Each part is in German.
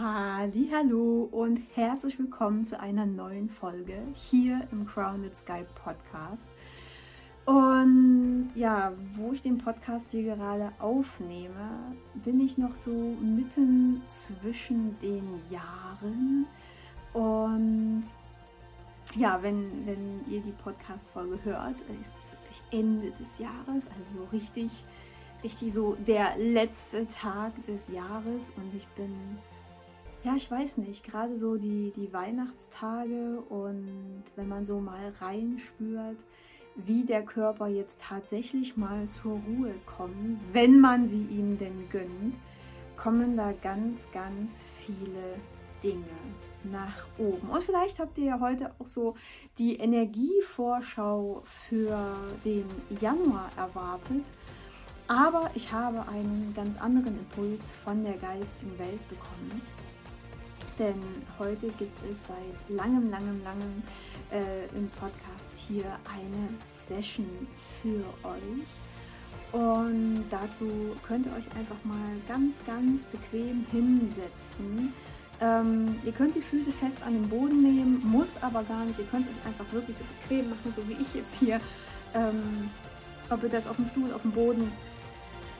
Hallihallo und herzlich willkommen zu einer neuen Folge hier im Crowned Sky Podcast. Und ja, wo ich den Podcast hier gerade aufnehme, bin ich noch so mitten zwischen den Jahren. Und ja, wenn ihr die Podcast-Folge hört, ist es wirklich Ende des Jahres, also so richtig so der letzte Tag des Jahres. Und ich bin, ja, ich weiß nicht, gerade so die Weihnachtstage und wenn man so mal reinspürt, wie der Körper jetzt tatsächlich mal zur Ruhe kommt, wenn man sie ihm denn gönnt, kommen da ganz viele Dinge nach oben. Und vielleicht habt ihr ja heute auch so die Energievorschau für den Januar erwartet. Aber ich habe einen ganz anderen Impuls von der geistigen Welt bekommen. Denn heute gibt es seit langem im Podcast hier eine Session für euch. Und dazu könnt ihr euch einfach mal ganz bequem hinsetzen. Ihr könnt die Füße fest an den Boden nehmen, muss aber gar nicht. Ihr könnt es euch einfach wirklich so bequem machen, so wie ich jetzt hier. Ob ihr das auf dem Stuhl, auf dem Boden,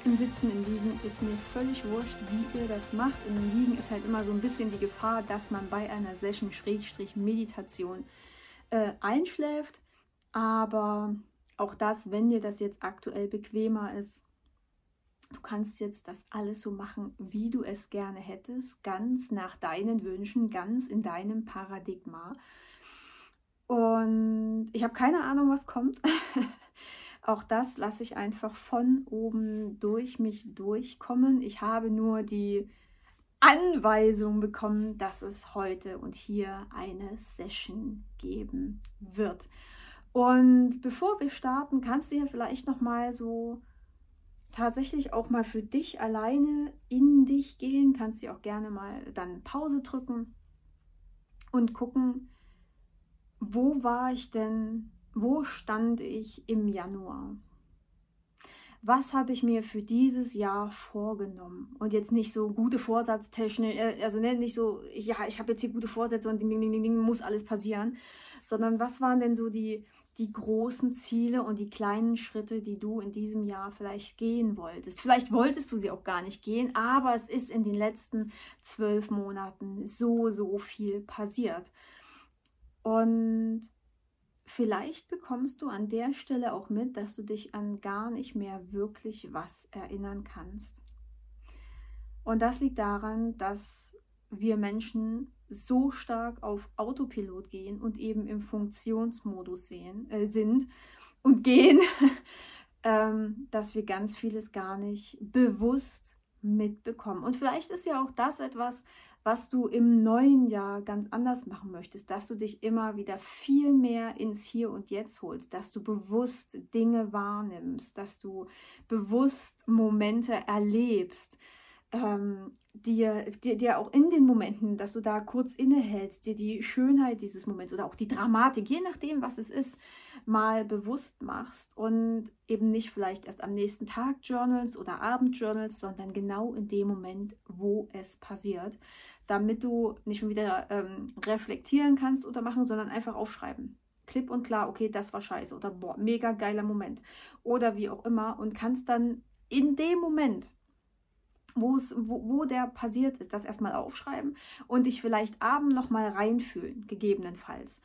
im Sitzen, im Liegen, ist mir völlig wurscht, wie ihr das macht. Und im Liegen ist halt immer so ein bisschen die Gefahr, dass man bei einer Session-Meditation einschläft. Aber auch das, wenn dir das jetzt aktuell bequemer ist, du kannst jetzt das alles so machen, wie du es gerne hättest, ganz nach deinen Wünschen, ganz in deinem Paradigma. Und ich habe keine Ahnung, was kommt. Auch das lasse ich einfach von oben durch mich durchkommen. Ich habe nur die Anweisung bekommen, dass es heute und hier eine Session geben wird. Und bevor wir starten, kannst du ja vielleicht nochmal so tatsächlich auch mal für dich alleine in dich gehen. Kannst du auch gerne mal dann Pause drücken und gucken, wo war ich denn? Wo stand ich im Januar? Was habe ich mir für dieses Jahr vorgenommen? Und jetzt nicht so gute Vorsatztechnik, also nicht so, ja, ich habe jetzt hier gute Vorsätze und ding, muss alles passieren, sondern was waren denn so die großen Ziele und die kleinen Schritte, die du in diesem Jahr vielleicht gehen wolltest? Vielleicht wolltest du sie auch gar nicht gehen, aber es ist in den letzten 12 Monaten so viel passiert. Und vielleicht bekommst du an der Stelle auch mit, dass du dich an gar nicht mehr wirklich was erinnern kannst. Und das liegt daran, dass wir Menschen so stark auf Autopilot gehen und eben im Funktionsmodus sind, dass wir ganz vieles gar nicht bewusst mitbekommen. Und vielleicht ist ja auch das etwas, was du im neuen Jahr ganz anders machen möchtest, dass du dich immer wieder viel mehr ins Hier und Jetzt holst, dass du bewusst Dinge wahrnimmst, dass du bewusst Momente erlebst, dir auch in den Momenten, dass du da kurz innehältst, dir die Schönheit dieses Moments oder auch die Dramatik, je nachdem, was es ist, mal bewusst machst und eben nicht vielleicht erst am nächsten Tag journalst oder Abendjournalst, sondern genau in dem Moment, wo es passiert, damit du nicht schon wieder reflektieren kannst oder machen, sondern einfach aufschreiben. Klipp und klar, okay, das war scheiße oder boah, mega geiler Moment oder wie auch immer und kannst dann in dem Moment, wo der passiert ist, das erstmal aufschreiben und dich vielleicht abend nochmal reinfühlen, gegebenenfalls.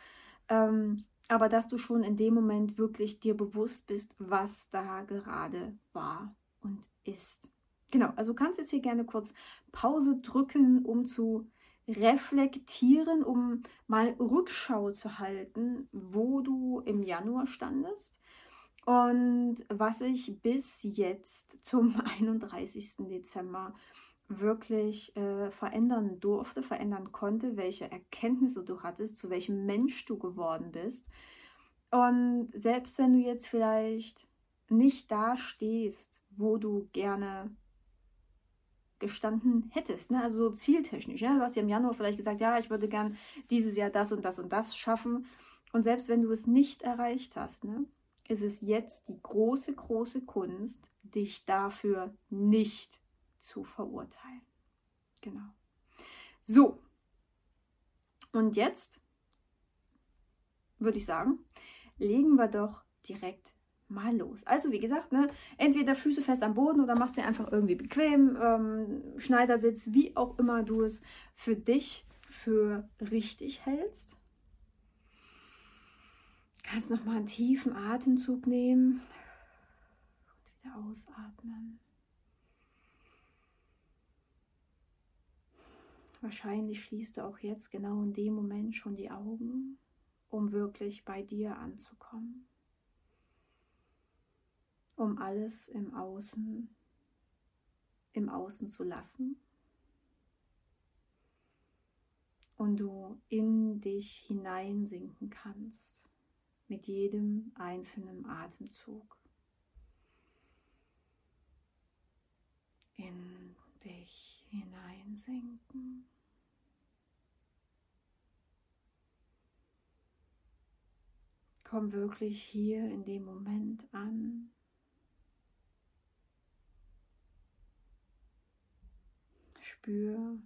Aber dass du schon in dem Moment wirklich dir bewusst bist, was da gerade war und ist. Genau, also du kannst jetzt hier gerne kurz Pause drücken, um zu reflektieren, um mal Rückschau zu halten, wo du im Januar standest. Und was ich bis jetzt zum 31. Dezember wirklich verändern durfte, verändern konnte, welche Erkenntnisse du hattest, zu welchem Mensch du geworden bist. Und selbst wenn du jetzt vielleicht nicht da stehst, wo du gerne gestanden hättest, ne? Also so zieltechnisch, ne? Du hast ja im Januar vielleicht gesagt, ja, ich würde gern dieses Jahr das und das und das schaffen. Und selbst wenn du es nicht erreicht hast, ne? Es ist jetzt die große Kunst, dich dafür nicht zu verurteilen. Genau. So, und jetzt würde ich sagen, legen wir doch direkt mal los. Also wie gesagt, ne, entweder Füße fest am Boden oder machst dir einfach irgendwie bequem, Schneidersitz, wie auch immer du es für dich für richtig hältst. Kannst nochmal einen tiefen Atemzug nehmen und wieder ausatmen. Wahrscheinlich schließt du auch jetzt genau in dem Moment schon die Augen, um wirklich bei dir anzukommen. Um alles im Außen zu lassen. Und du in dich hineinsinken kannst mit jedem einzelnen Atemzug. In dich hineinsinken. Komm wirklich hier in dem Moment an. Spür,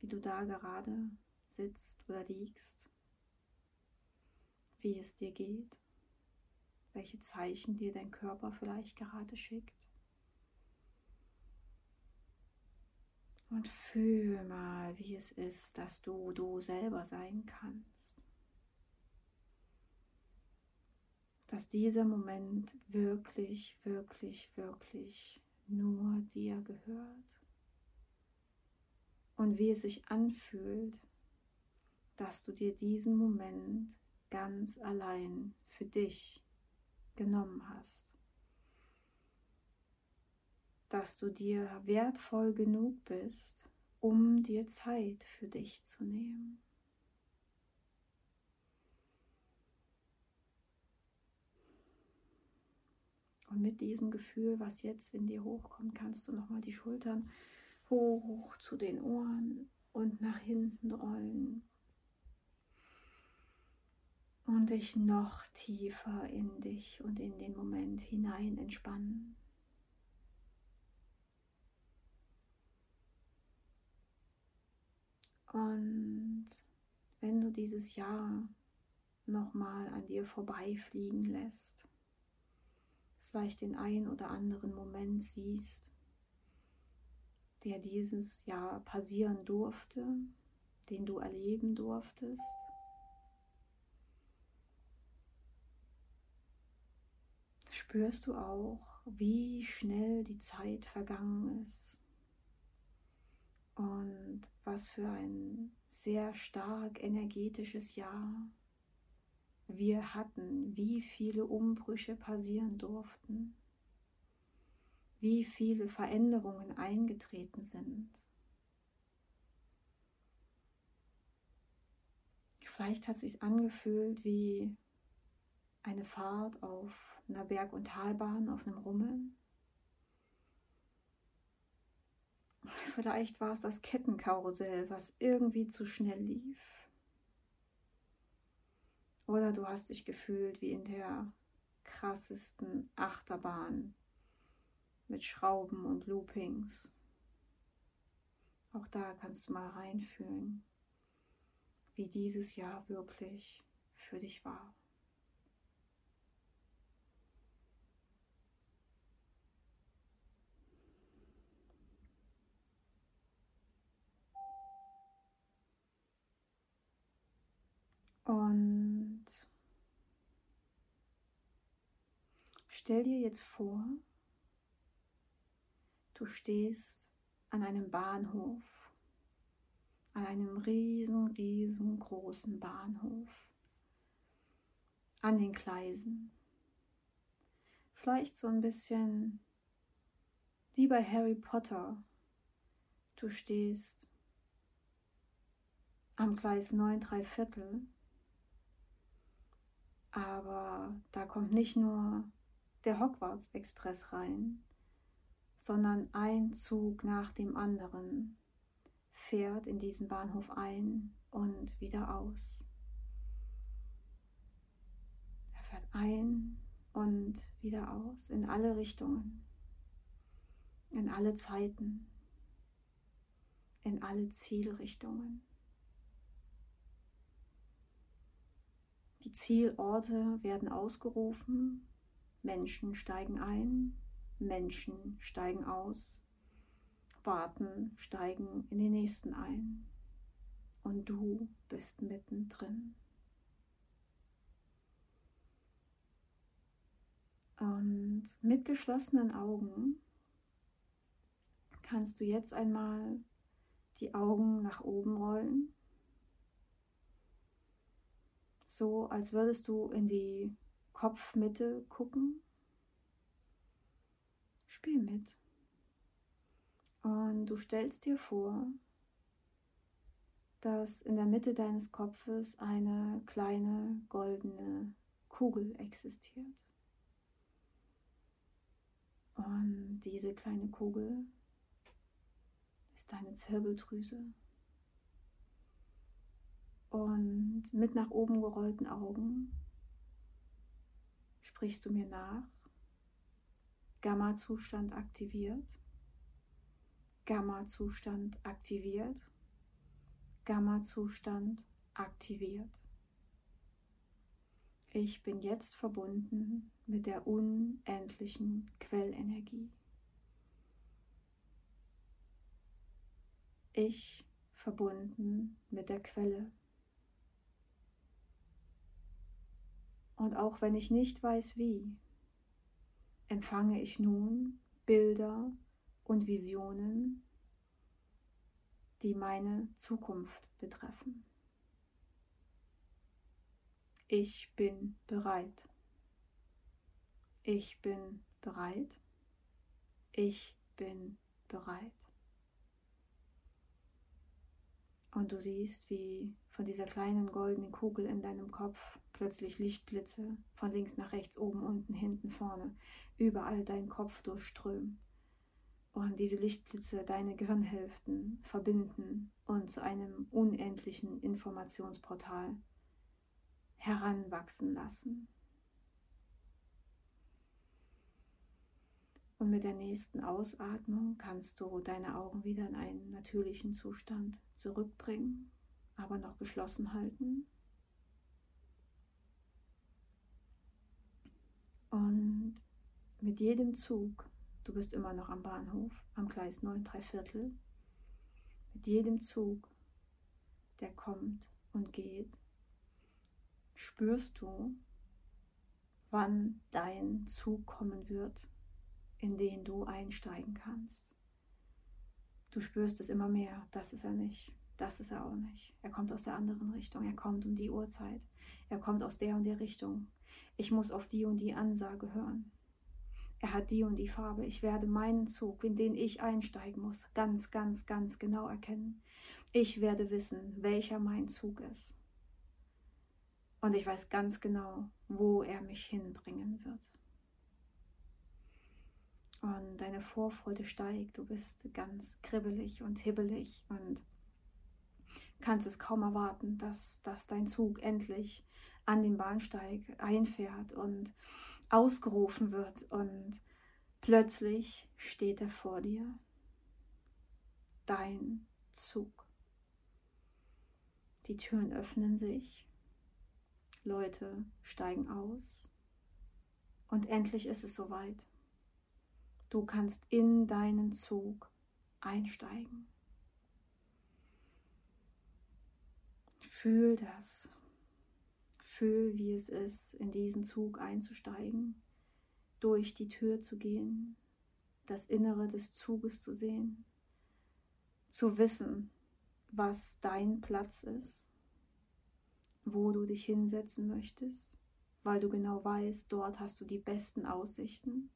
wie du da gerade sitzt oder liegst, wie es dir geht, welche Zeichen dir dein Körper vielleicht gerade schickt. Und fühl mal, wie es ist, dass du selber sein kannst. Dass dieser Moment wirklich, wirklich, wirklich nur dir gehört. Und wie es sich anfühlt, dass du dir diesen Moment ganz allein für dich genommen hast. Dass du dir wertvoll genug bist, um dir Zeit für dich zu nehmen. Und mit diesem Gefühl, was jetzt in dir hochkommt, kannst du nochmal die Schultern hoch zu den Ohren und nach hinten rollen und dich noch tiefer in dich und in den Moment hinein entspannen. Und wenn du dieses Jahr nochmal an dir vorbeifliegen lässt, vielleicht den ein oder anderen Moment siehst, der dieses Jahr passieren durfte, den du erleben durftest. Spürst du auch, wie schnell die Zeit vergangen ist und was für ein sehr stark energetisches Jahr wir hatten, wie viele Umbrüche passieren durften. Wie viele Veränderungen eingetreten sind. Vielleicht hat es sich angefühlt wie eine Fahrt auf einer Berg- und Talbahn, auf einem Rummel. Vielleicht war es das Kettenkarussell, was irgendwie zu schnell lief. Oder du hast dich gefühlt wie in der krassesten Achterbahn. Mit Schrauben und Loopings. Auch da kannst du mal reinfühlen, wie dieses Jahr wirklich für dich war. Und stell dir jetzt vor, du stehst an einem Bahnhof, an einem riesengroßen Bahnhof, an den Gleisen. Vielleicht so ein bisschen wie bei Harry Potter. Du stehst am Gleis 9 3/4, aber da kommt nicht nur der Hogwarts Express rein, sondern ein Zug nach dem anderen fährt in diesen Bahnhof ein und wieder aus. Er fährt ein und wieder aus, in alle Richtungen, in alle Zeiten, in alle Zielrichtungen. Die Zielorte werden ausgerufen, Menschen steigen ein, Menschen steigen aus, warten, steigen in den nächsten ein. Und du bist mittendrin. Und mit geschlossenen Augen kannst du jetzt einmal die Augen nach oben rollen. So, als würdest du in die Kopfmitte gucken. Spiel mit. Und du stellst dir vor, dass in der Mitte deines Kopfes eine kleine goldene Kugel existiert. Und diese kleine Kugel ist deine Zirbeldrüse. Und mit nach oben gerollten Augen sprichst du mir nach. Gamma-Zustand aktiviert. Gamma-Zustand aktiviert. Gamma-Zustand aktiviert. Ich bin jetzt verbunden mit der unendlichen Quellenergie. Ich verbunden mit der Quelle. Und auch wenn ich nicht weiß wie, empfange ich nun Bilder und Visionen, die meine Zukunft betreffen. Ich bin bereit. Ich bin bereit. Ich bin bereit. Und du siehst, wie von dieser kleinen goldenen Kugel in deinem Kopf plötzlich Lichtblitze von links nach rechts, oben, unten, hinten, vorne, überall deinen Kopf durchströmen. Und diese Lichtblitze deine Gehirnhälften verbinden und zu einem unendlichen Informationsportal heranwachsen lassen. Und mit der nächsten Ausatmung kannst du deine Augen wieder in einen natürlichen Zustand zurückbringen, aber noch geschlossen halten. Und mit jedem Zug, du bist immer noch am Bahnhof, am Gleis 9 3/4, mit jedem Zug, der kommt und geht, spürst du, wann dein Zug kommen wird, in den du einsteigen kannst. Du spürst es immer mehr, das ist er nicht, das ist er auch nicht. Er kommt aus der anderen Richtung, er kommt um die Uhrzeit, er kommt aus der und der Richtung. Ich muss auf die und die Ansage hören. Er hat die und die Farbe. Ich werde meinen Zug, in den ich einsteigen muss, ganz, ganz, ganz genau erkennen. Ich werde wissen, welcher mein Zug ist. Und ich weiß ganz genau, wo er mich hinbringen wird. Und deine Vorfreude steigt, du bist ganz kribbelig und hibbelig und kannst es kaum erwarten, dass dein Zug endlich an den Bahnsteig einfährt und ausgerufen wird. Und plötzlich steht er vor dir, dein Zug. Die Türen öffnen sich, Leute steigen aus und endlich ist es soweit. Du kannst in deinen Zug einsteigen. Fühl das. Fühl, wie es ist, in diesen Zug einzusteigen, durch die Tür zu gehen, das Innere des Zuges zu sehen, zu wissen, was dein Platz ist, wo du dich hinsetzen möchtest, weil du genau weißt, dort hast du die besten Aussichten.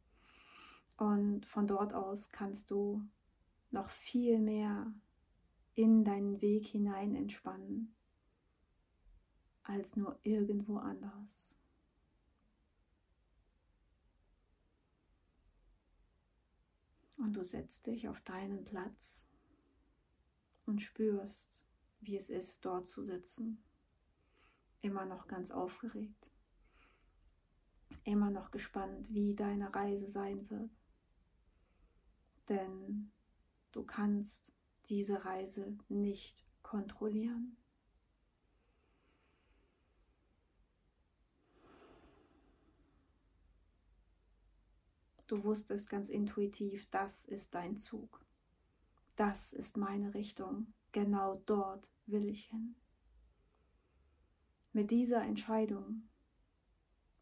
Und von dort aus kannst du noch viel mehr in deinen Weg hinein entspannen, als nur irgendwo anders. Und du setzt dich auf deinen Platz und spürst, wie es ist, dort zu sitzen. Immer noch ganz aufgeregt, immer noch gespannt, wie deine Reise sein wird. Denn du kannst diese Reise nicht kontrollieren. Du wusstest ganz intuitiv, das ist dein Zug. Das ist meine Richtung. Genau dort will ich hin. Mit dieser Entscheidung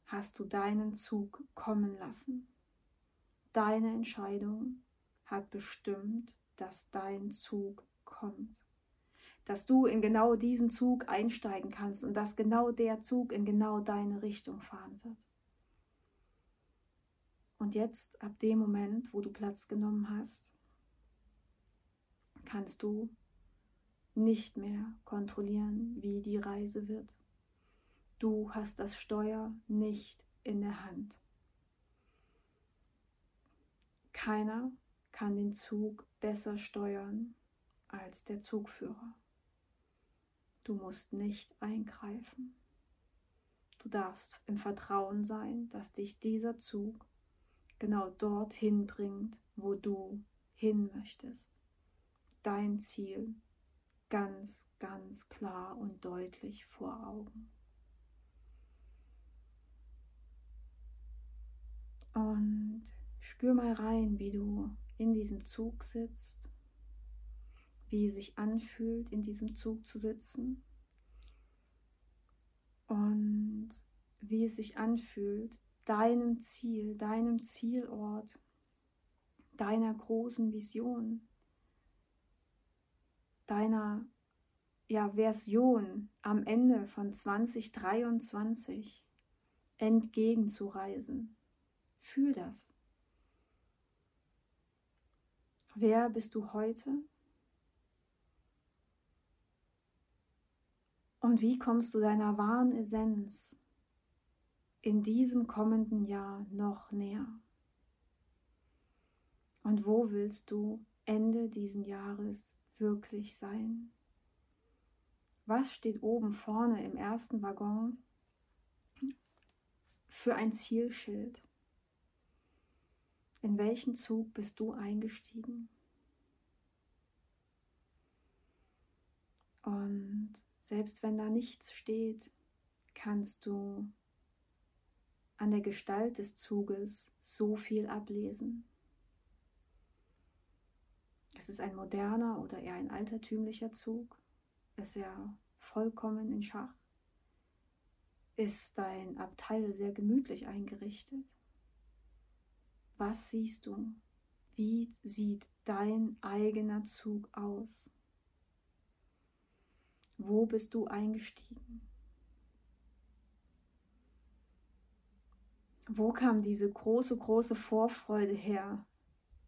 hast du deinen Zug kommen lassen. Deine Entscheidung hat bestimmt, dass dein Zug kommt. Dass du in genau diesen Zug einsteigen kannst und dass genau der Zug in genau deine Richtung fahren wird. Und jetzt, ab dem Moment, wo du Platz genommen hast, kannst du nicht mehr kontrollieren, wie die Reise wird. Du hast das Steuer nicht in der Hand. Keiner kann den Zug besser steuern als der Zugführer. Du musst nicht eingreifen. Du darfst im Vertrauen sein, dass dich dieser Zug genau dorthin bringt, wo du hin möchtest. Dein Ziel ganz, ganz klar und deutlich vor Augen. Und spür mal rein, wie du in diesem Zug sitzt, wie es sich anfühlt, in diesem Zug zu sitzen und wie es sich anfühlt, deinem Ziel, deinem Zielort, deiner großen Vision, deiner Version am Ende von 2023 entgegenzureisen. Fühl das. Wer bist du heute? Und wie kommst du deiner wahren Essenz in diesem kommenden Jahr noch näher? Und wo willst du Ende diesen Jahres wirklich sein? Was steht oben vorne im ersten Waggon für ein Zielschild? In welchen Zug bist du eingestiegen? Und selbst wenn da nichts steht, kannst du an der Gestalt des Zuges so viel ablesen. Es ist ein moderner oder eher ein altertümlicher Zug? Ist er vollkommen in Schach? Ist dein Abteil sehr gemütlich eingerichtet? Was siehst du? Wie sieht dein eigener Zug aus? Wo bist du eingestiegen? Wo kam diese große, große Vorfreude her,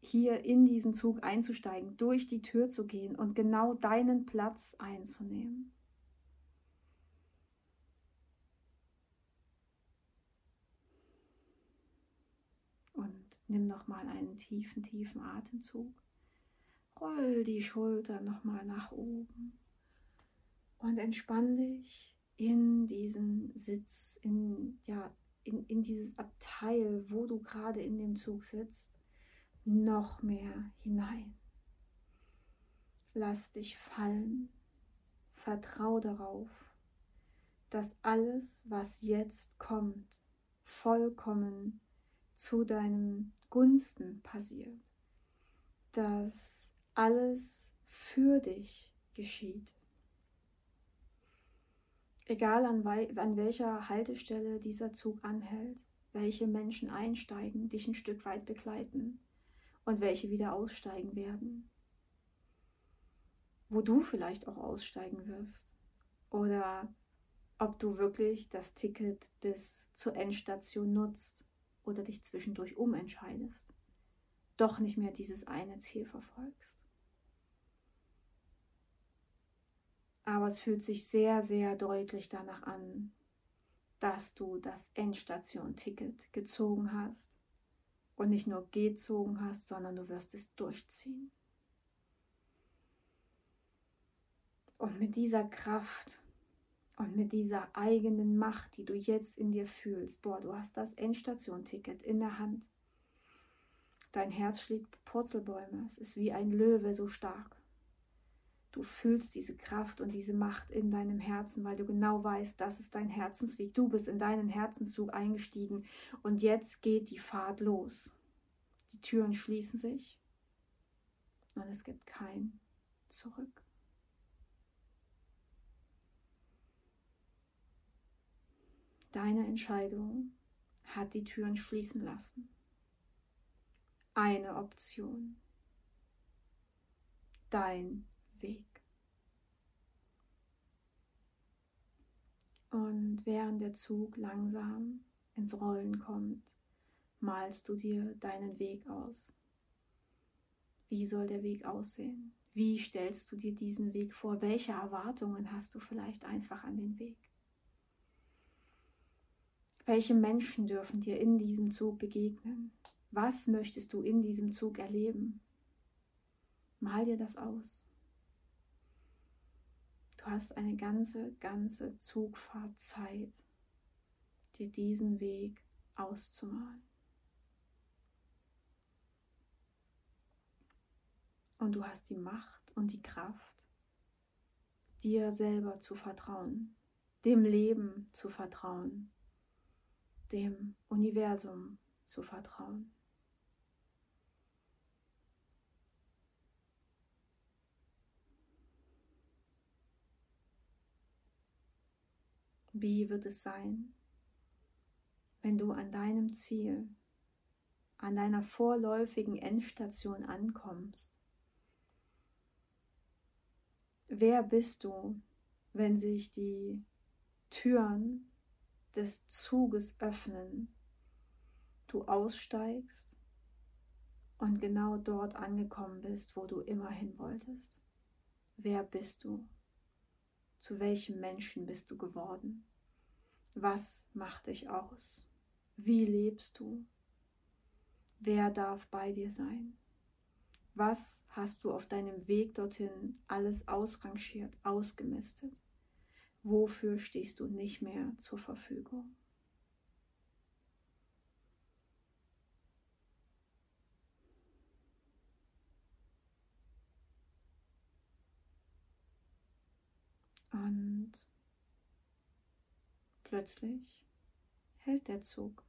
hier in diesen Zug einzusteigen, durch die Tür zu gehen und genau deinen Platz einzunehmen? Und nimm nochmal einen tiefen, tiefen Atemzug. Roll die Schultern nochmal nach oben und entspann dich in diesen Sitz, in dieses Abteil, wo du gerade in dem Zug sitzt, noch mehr hinein. Lass dich fallen. Vertrau darauf, dass alles, was jetzt kommt, vollkommen zu deinem Gunsten passiert. Dass alles für dich geschieht. Egal an welcher Haltestelle dieser Zug anhält, welche Menschen einsteigen, dich ein Stück weit begleiten und welche wieder aussteigen werden. Wo du vielleicht auch aussteigen wirst. Oder ob du wirklich das Ticket bis zur Endstation nutzt oder dich zwischendurch umentscheidest. Doch nicht mehr dieses eine Ziel verfolgst. Aber es fühlt sich sehr, sehr deutlich danach an, dass du das Endstation-Ticket gezogen hast und nicht nur gezogen hast, sondern du wirst es durchziehen. Und mit dieser Kraft und mit dieser eigenen Macht, die du jetzt in dir fühlst, du hast das Endstation-Ticket in der Hand. Dein Herz schlägt Purzelbäume, es ist wie ein Löwe so stark. Du fühlst diese Kraft und diese Macht in deinem Herzen, weil du genau weißt, das ist dein Herzensweg. Du bist in deinen Herzenszug eingestiegen und jetzt geht die Fahrt los. Die Türen schließen sich und es gibt kein Zurück. Deine Entscheidung hat die Türen schließen lassen. Eine Option. Dein Weg. Und während der Zug langsam ins Rollen kommt, malst du dir deinen Weg aus. Wie soll der Weg aussehen? Wie stellst du dir diesen Weg vor? Welche Erwartungen hast du vielleicht einfach an den Weg? Welche Menschen dürfen dir in diesem Zug begegnen? Was möchtest du in diesem Zug erleben? Mal dir das aus. Du hast eine ganze Zugfahrt Zeit, dir diesen Weg auszumalen. Und du hast die Macht und die Kraft, dir selber zu vertrauen, dem Leben zu vertrauen, dem Universum zu vertrauen. Wie wird es sein, wenn du an deinem Ziel, an deiner vorläufigen Endstation ankommst? Wer bist du, wenn sich die Türen des Zuges öffnen, du aussteigst und genau dort angekommen bist, wo du immer hin wolltest? Wer bist du? Zu welchem Menschen bist du geworden? Was macht dich aus? Wie lebst du? Wer darf bei dir sein? Was hast du auf deinem Weg dorthin alles ausrangiert, ausgemistet? Wofür stehst du nicht mehr zur Verfügung? Und plötzlich hält der Zug.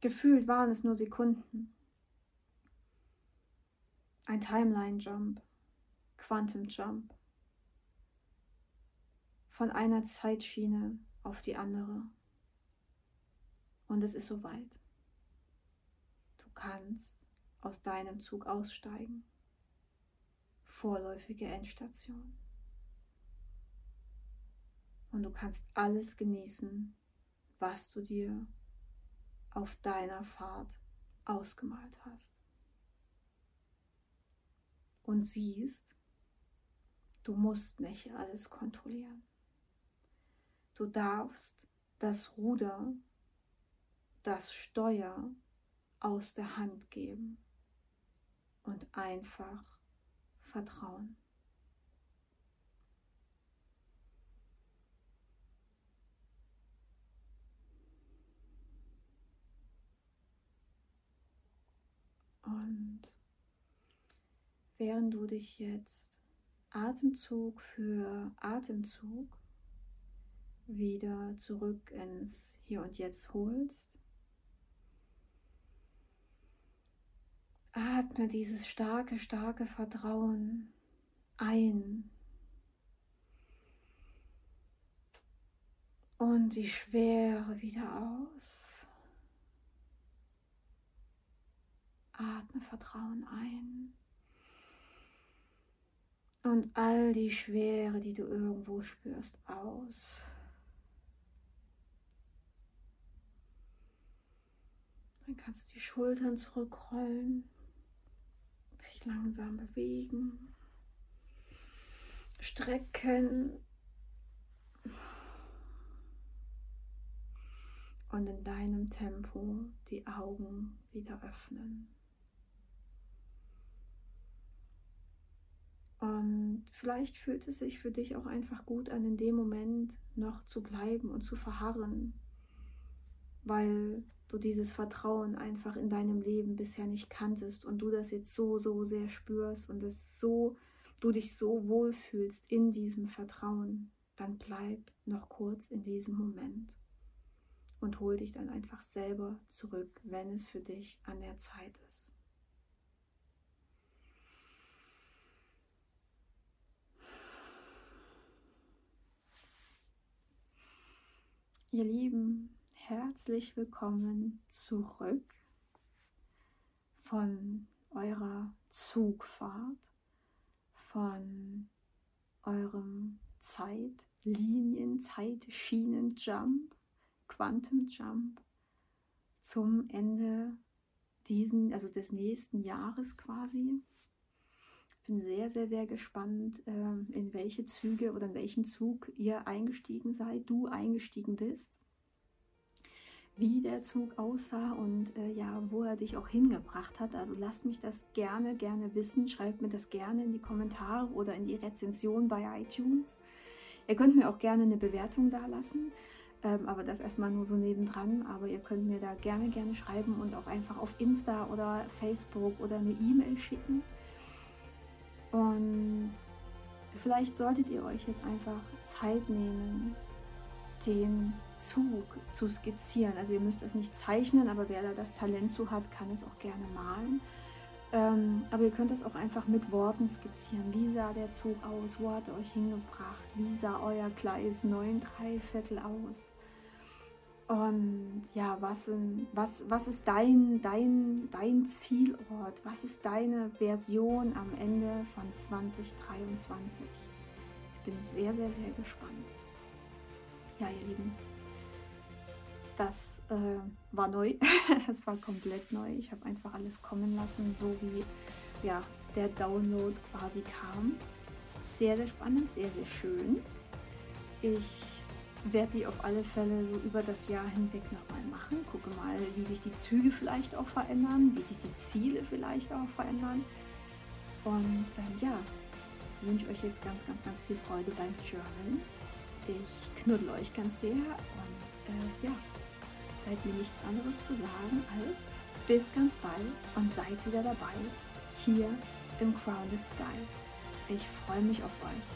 Gefühlt waren es nur Sekunden. Ein Timeline-Jump, Quantum-Jump. Von einer Zeitschiene auf die andere. Und es ist soweit. Du kannst aus deinem Zug aussteigen. Vorläufige Endstation. Und du kannst alles genießen, was du dir auf deiner Fahrt ausgemalt hast. Und siehst, du musst nicht alles kontrollieren. Du darfst das Ruder, das Steuer aus der Hand geben und einfach vertrauen. Und während du dich jetzt Atemzug für Atemzug wieder zurück ins Hier und Jetzt holst, atme dieses starke Vertrauen ein und die Schwere wieder aus. Atme Vertrauen ein und all die Schwere, die du irgendwo spürst, aus. Dann kannst du die Schultern zurückrollen. Langsam bewegen, strecken und in deinem Tempo die Augen wieder öffnen. Und vielleicht fühlt es sich für dich auch einfach gut an, in dem Moment noch zu bleiben und zu verharren, weil du dieses Vertrauen einfach in deinem Leben bisher nicht kanntest und du das jetzt so, so sehr spürst und es so, du dich so wohlfühlst in diesem Vertrauen, dann bleib noch kurz in diesem Moment und hol dich dann einfach selber zurück, wenn es für dich an der Zeit ist. Ihr Lieben, herzlich willkommen zurück von eurer Zugfahrt, von eurem Zeitschienen-Jump, Quantum-Jump zum Ende des nächsten Jahres quasi. Ich bin sehr, sehr, sehr gespannt, in welche Züge oder in welchen Zug ihr eingestiegen seid, du eingestiegen bist, wie der Zug aussah und wo er dich auch hingebracht hat. Also lasst mich das gerne wissen. Schreibt mir das gerne in die Kommentare oder in die Rezension bei iTunes. Ihr könnt mir auch gerne eine Bewertung dalassen, aber das erstmal nur so nebendran. Aber ihr könnt mir da gerne schreiben und auch einfach auf Insta oder Facebook oder eine E-Mail schicken. Und vielleicht solltet ihr euch jetzt einfach Zeit nehmen, den Zug zu skizzieren. Also ihr müsst das nicht zeichnen, aber wer da das Talent zu hat, kann es auch gerne malen. Aber ihr könnt das auch einfach mit Worten skizzieren. Wie sah der Zug aus? Wo hat er euch hingebracht? Wie sah euer Gleis 9 3/4 aus? Und ja, was ist dein Zielort? Was ist deine Version am Ende von 2023? Ich bin sehr, sehr, sehr gespannt. Ja, ihr Lieben, das war neu. Das war komplett neu. Ich habe einfach alles kommen lassen, so wie ja, der Download quasi kam. Sehr, sehr spannend, sehr, sehr schön. Ich werde die auf alle Fälle so über das Jahr hinweg nochmal machen. Gucke mal, wie sich die Züge vielleicht auch verändern, wie sich die Ziele vielleicht auch verändern. Und ich wünsche euch jetzt ganz viel Freude beim Journalen. Ich knuddel euch ganz sehr und bleibt mir nichts anderes zu sagen als bis ganz bald und seid wieder dabei hier im Crowned Sky. Ich freue mich auf euch.